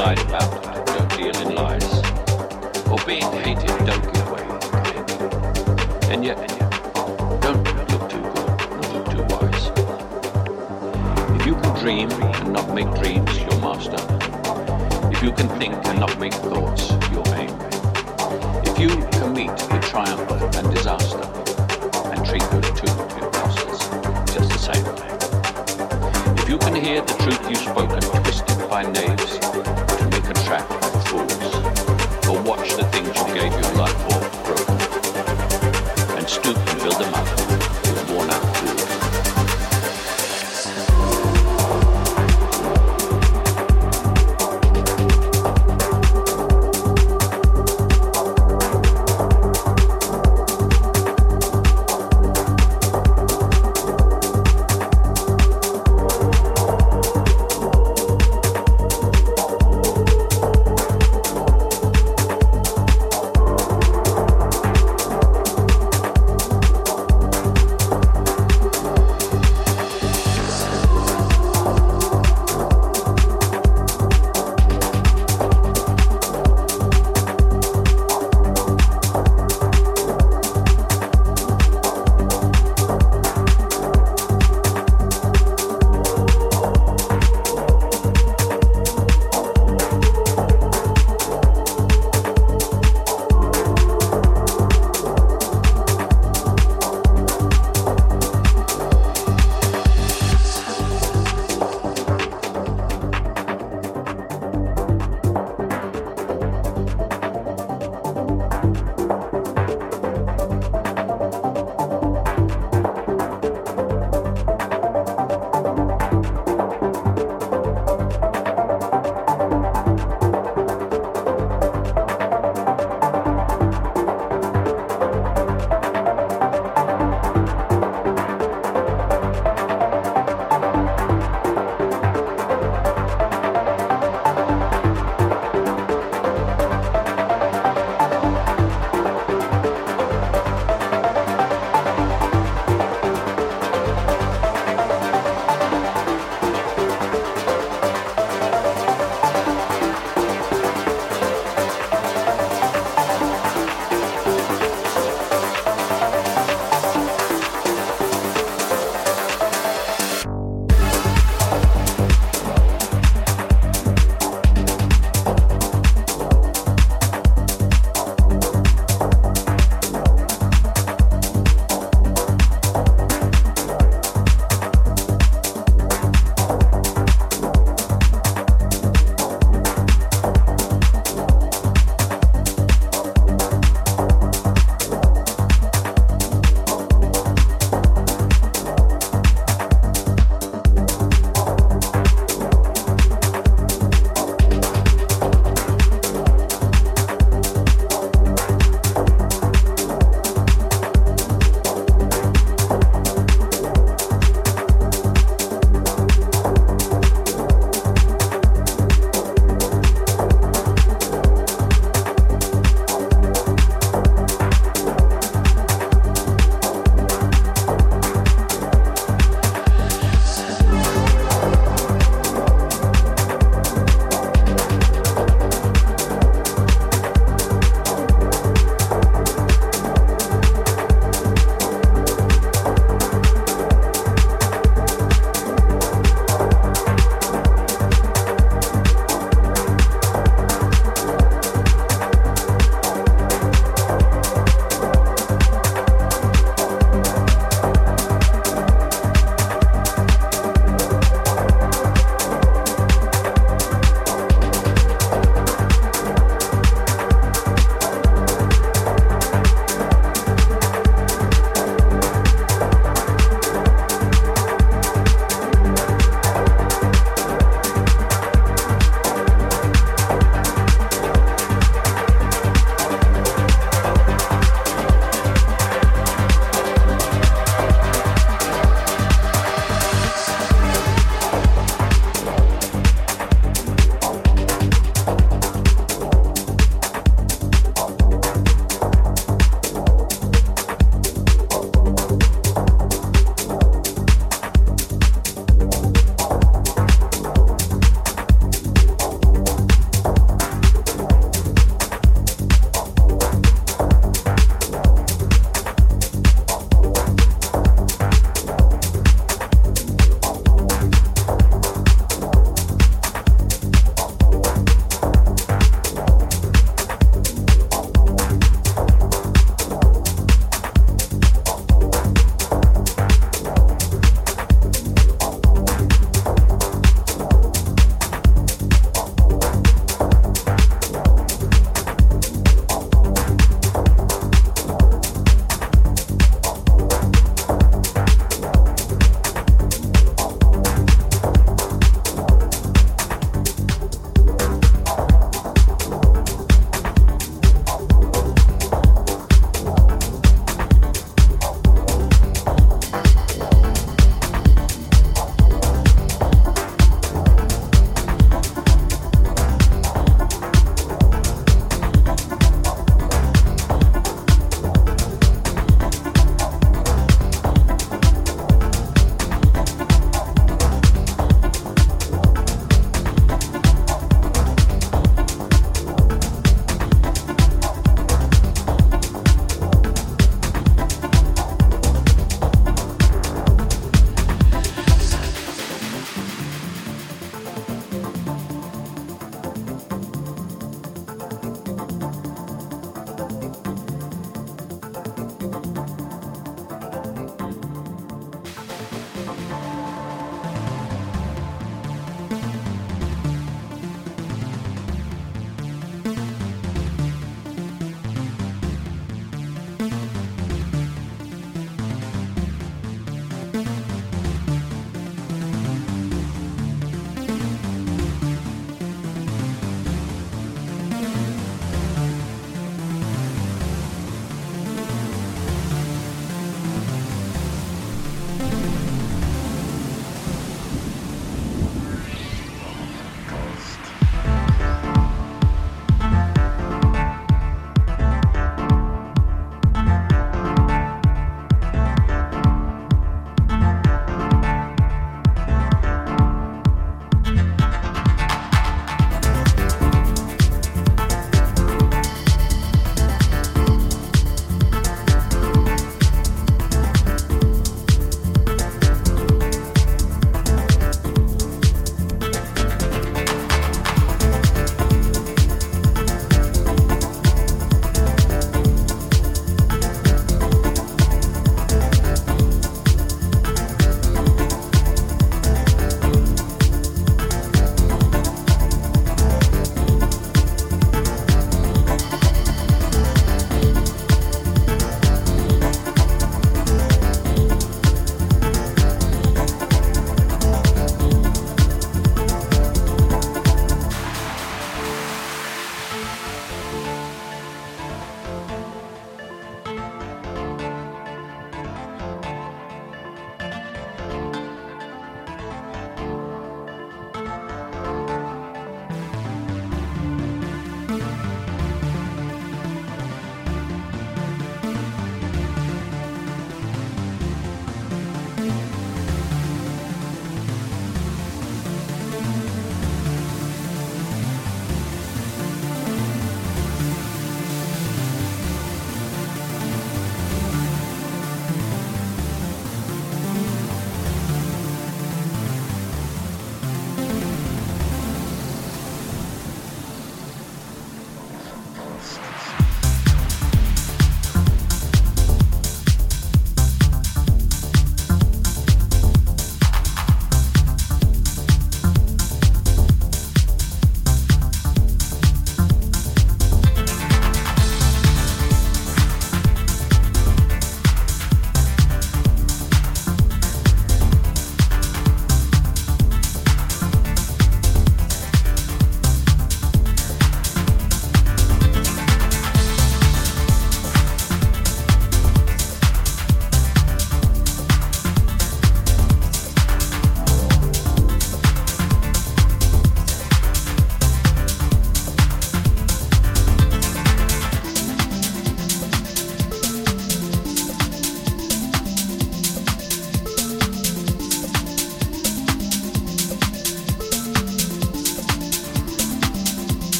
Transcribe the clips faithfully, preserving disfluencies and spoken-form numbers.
lied about, don't deal in lies. Or being hated, don't give way. And yet, don't look too good, not look too wise. If you can dream and not make dreams, you're master. If you can think and not make thoughts, you're aim. If you can meet the triumph and disaster, and treat those two imposters just the same way. If you can hear the truth you've spoken twisted by knaves to make a trap of fools, or watch the things you gave your life for broken, and stoop and build them up with worn out tools.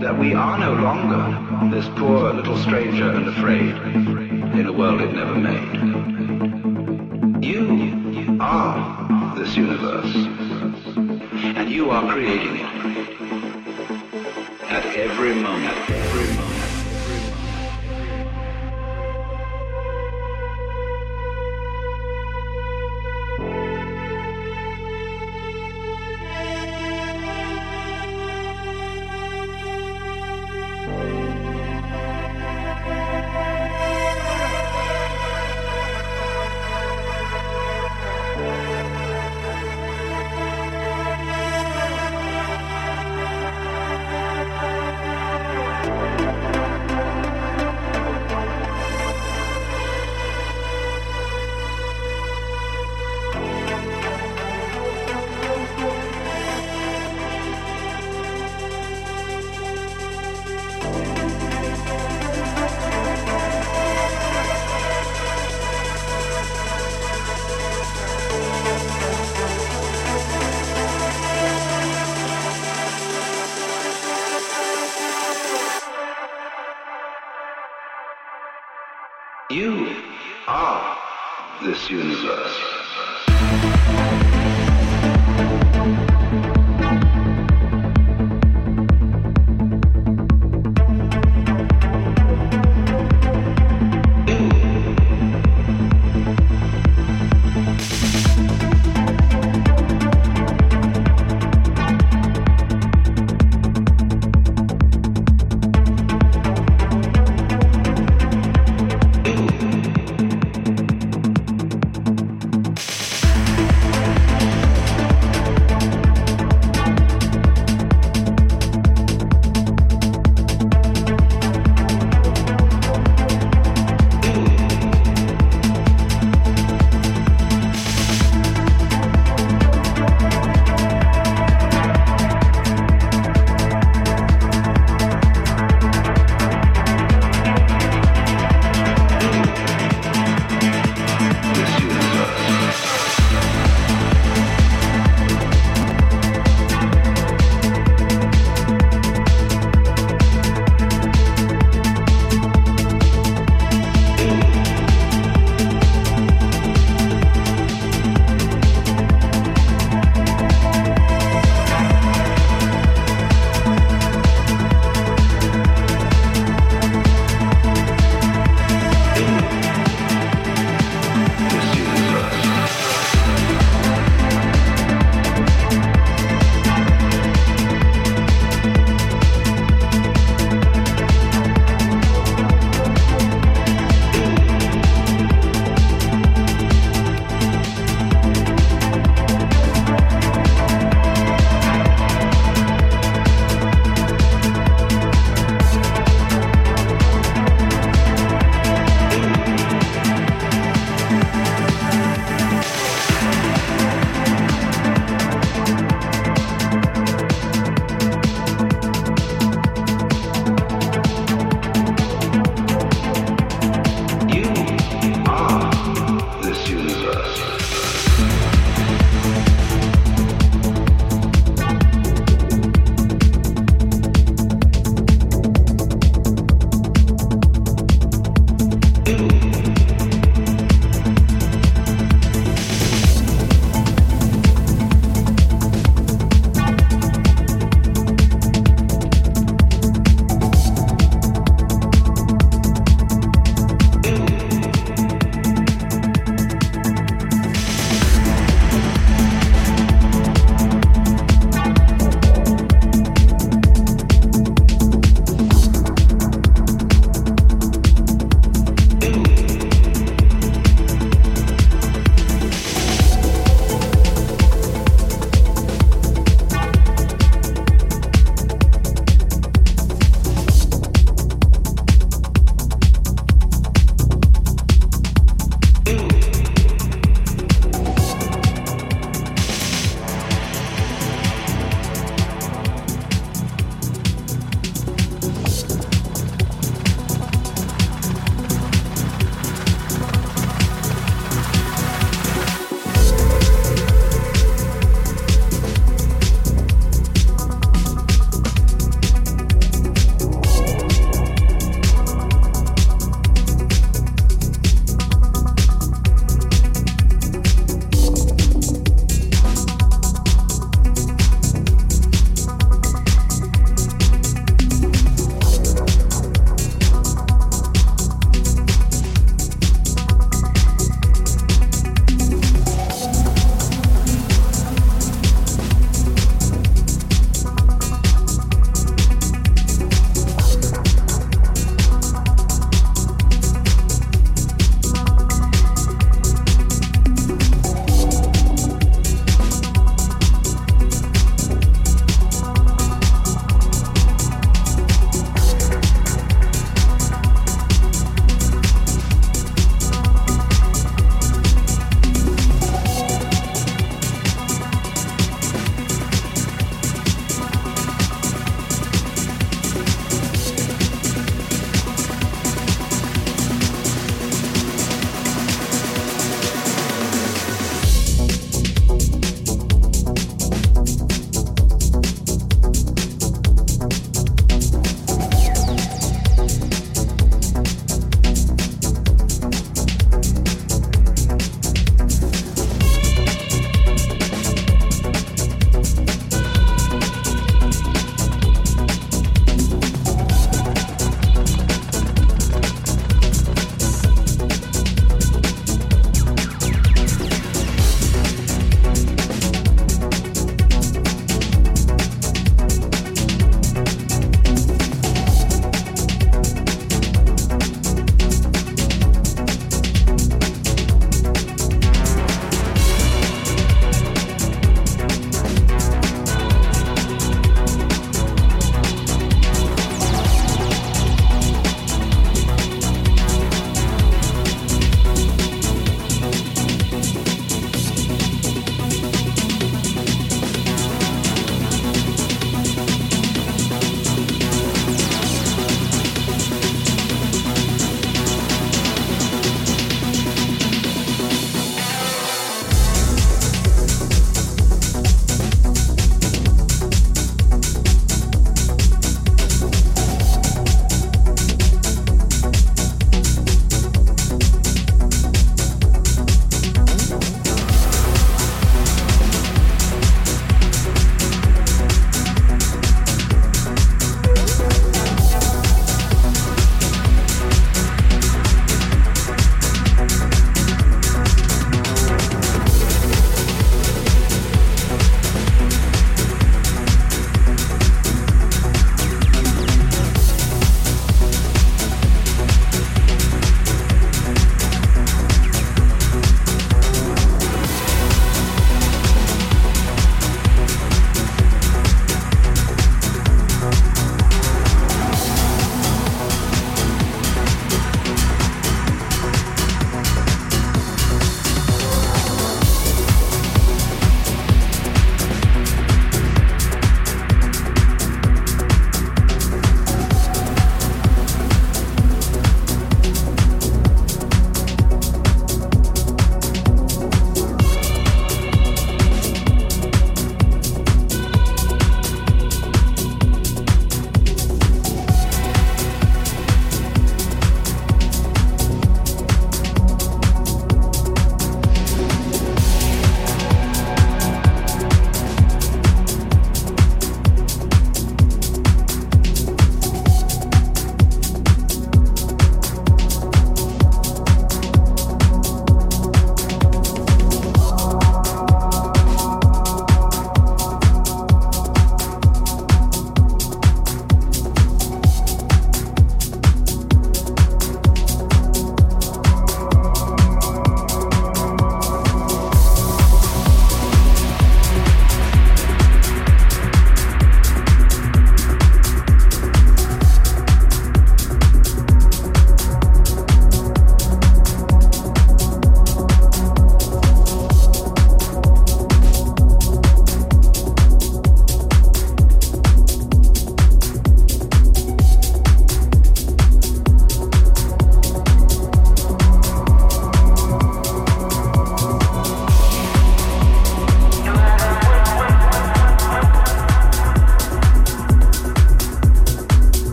That we are no longer this poor little stranger and afraid, in a world it never made. You are this universe, and you are creating it at every moment, every moment. You are this universe.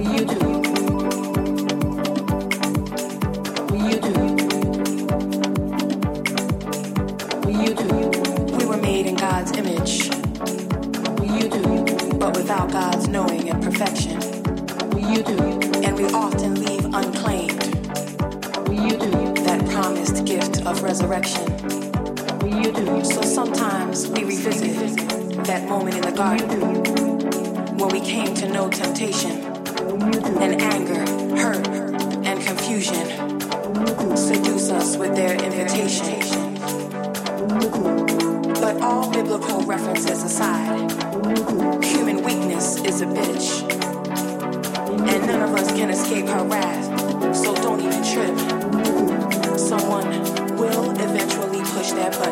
That